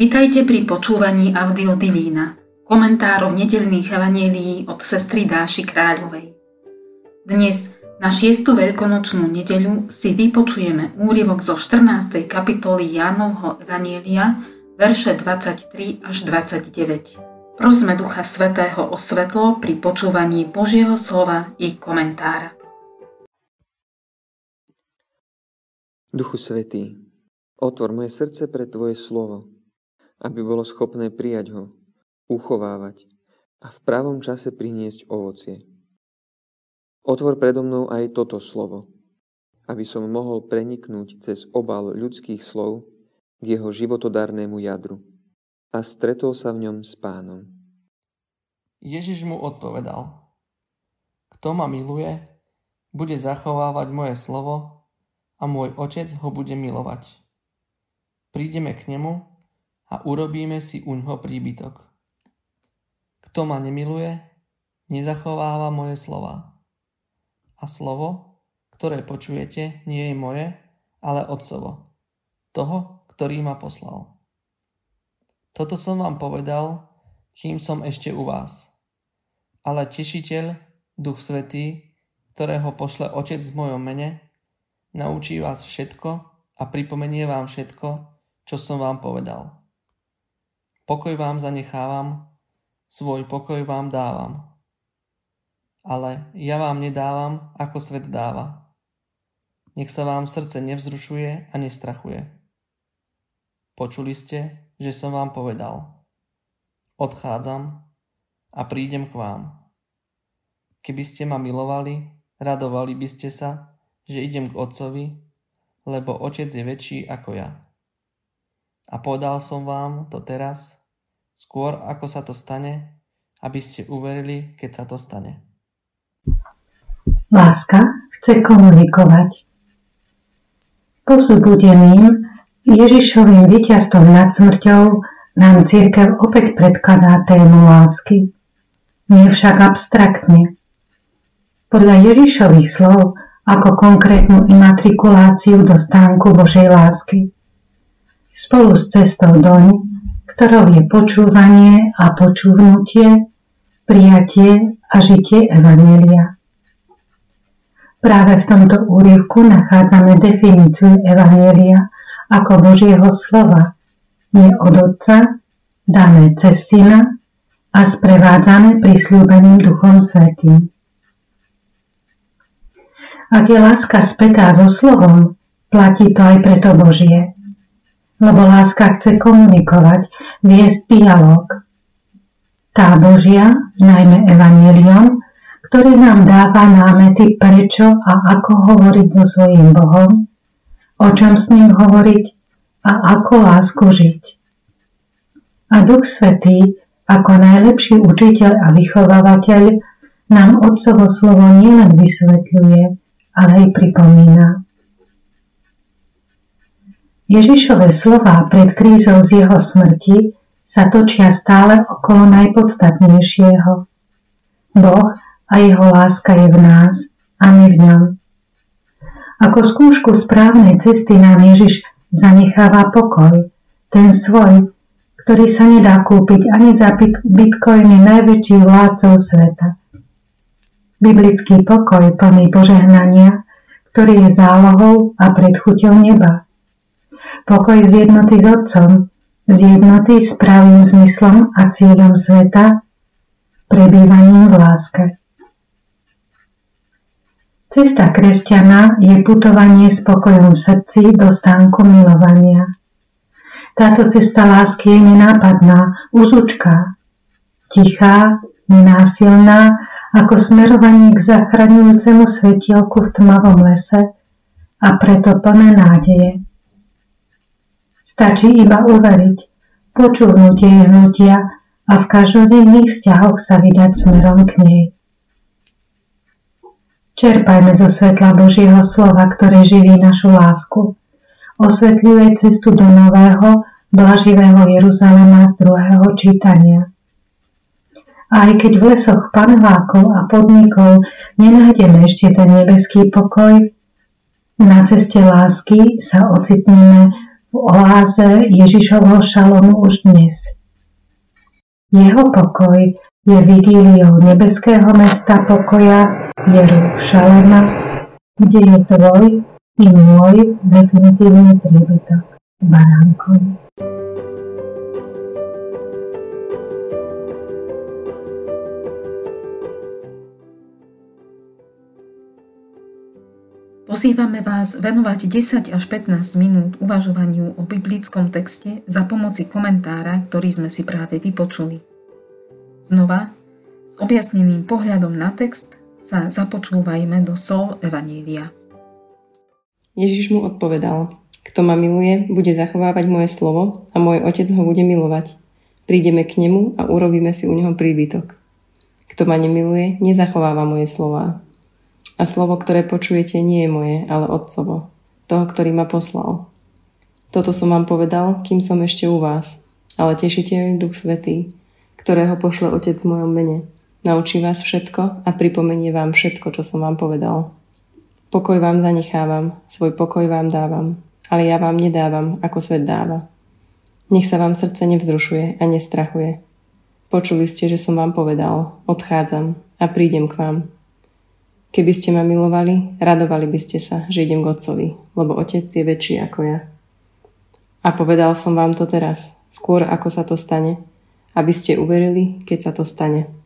Vitajte pri počúvaní Audio Divína, komentárov nedeľných evanjelií od sestry Dáši Kráľovej. Dnes na 6. veľkonočnú nedeľu si vypočujeme úryvok zo 14. kapitoly Jánovho evanjelia, verše 23 až 29. Prosme Ducha Svätého o svetlo pri počúvaní Božieho slova i komentára. Duchu Svätý, otvor moje srdce pre Tvoje slovo, aby bolo schopné prijať ho, uchovávať a v pravom čase priniesť ovocie. Otvor predo mnou aj toto slovo, aby som mohol preniknúť cez obal ľudských slov k jeho životodarnému jadru a stretol sa v ňom s Pánom. Ježiš mu odpovedal: Kto ma miluje, bude zachovávať moje slovo a môj Otec ho bude milovať. Prídeme k nemu a urobíme si uňho príbytok. Kto ma nemiluje, nezachováva moje slova. A slovo, ktoré počujete, nie je moje, ale Otcovo, toho, ktorý ma poslal. Toto som vám povedal, kým som ešte u vás. Ale Tešiteľ, Duch Svätý, ktorého pošle Otec v mojom mene, naučí vás všetko a pripomenie vám všetko, čo som vám povedal. Pokoj vám zanechávam, svoj pokoj vám dávam. Ale ja vám nedávam, ako svet dáva. Nech sa vám srdce nevzrušuje a nestrachuje. Počuli ste, že som vám povedal. Odchádzam a prídem k vám. Keby ste ma milovali, radovali by ste sa, že idem k Otcovi, lebo Otec je väčší ako ja. A podal som vám to teraz, skôr ako sa to stane, aby ste uverili, keď sa to stane. Láska chce komunikovať. Povzbudeným Ježišovým víťazstvom nad smrťou nám cirkev opäť predkladá tému lásky. Nie však abstraktne. Podľa Ježišových slov ako konkrétnu imatrikuláciu do stánku Božej lásky. Spolu s cestou doň, ktorou je počúvanie a počúvnutie, prijatie a žitie evanjelia. Práve v tomto úryvku nachádzame definíciu evanjelia ako Božieho slova, nie od Otca, dané cez Syna a sprevádzané prisľúbeným Duchom Svätým. Ak je láska spätá so slovom, platí to aj preto Božie, lebo láska chce komunikovať, viesť dialog. Tá Božia, najmä evanjeliom, ktorý nám dáva námety, prečo a ako hovoriť so svojím Bohom, o čom s ním hovoriť a ako lásku žiť. A Duch Svätý, ako najlepší učiteľ a vychovávateľ, nám Otcovo slovo nielen vysvetľuje, ale aj pripomína. Ježišové slová pred krízou z jeho smrti sa točia stále okolo najpodstatnejšieho. Boh a jeho láska je v nás a my v ňom. Ako skúšku správnej cesty nám Ježiš zanecháva pokoj, ten svoj, ktorý sa nedá kúpiť ani za bitcoiny najväčších vládcov sveta. Biblický pokoj plný požehnania, ktorý je zálohou a predchuťou neba. Pokoj z jednoty s Otcom, z jednoty s pravým zmyslom a cieľom sveta, prebývaním v láske. Cesta kresťana je putovanie s pokojom v srdci do stánku milovania. Táto cesta lásky je nenápadná, úzučká, tichá, nenásilná, ako smerovanie k zachraňujúcemu svetielku v tmavom lese a preto plné nádeje. Stačí iba uveriť, počúvnutie jej hnutia a v každodenných vzťahoch sa vydať smerom k nej. Čerpajme zo svetla Božieho slova, ktoré živí našu lásku. Osvetľuje cestu do nového, blaživého Jeruzalema z druhého čítania. A aj keď v lesoch panvákov a podnikov nenájdeme ešte ten nebeský pokoj, na ceste lásky sa ocitneme v oáze Ježišovho šalomu už dnes. Jeho pokoj je vigíliou nebeského mesta pokoja Jerúšalema, kde je tvoj i môj definitívny príbytok s Baránkom. Pozývame vás venovať 10 až 15 minút uvažovaniu o biblickom texte za pomoci komentára, ktorý sme si práve vypočuli. Znova, s objasneným pohľadom na text sa započúvajme do slov Evanjelia. Ježiš mu odpovedal: Kto ma miluje, bude zachovávať moje slovo a môj Otec ho bude milovať. Prídeme k nemu a urobíme si u neho príbytok. Kto ma nemiluje, nezachováva moje slová. A slovo, ktoré počujete, nie je moje, ale Otcovo, toho, ktorý ma poslal. Toto som vám povedal, kým som ešte u vás, ale Tešiteľ Duch Svätý, ktorého pošle Otec v mojom mene. Naučí vás všetko a pripomenie vám všetko, čo som vám povedal. Pokoj vám zanechávam, svoj pokoj vám dávam, ale ja vám nedávam, ako svet dáva. Nech sa vám srdce nevzrušuje a nestrachuje. Počuli ste, že som vám povedal, odchádzam a prídem k vám. Keby ste ma milovali, radovali by ste sa, že idem k Otcovi, lebo Otec je väčší ako ja. A povedal som vám to teraz, skôr ako sa to stane, aby ste uverili, keď sa to stane.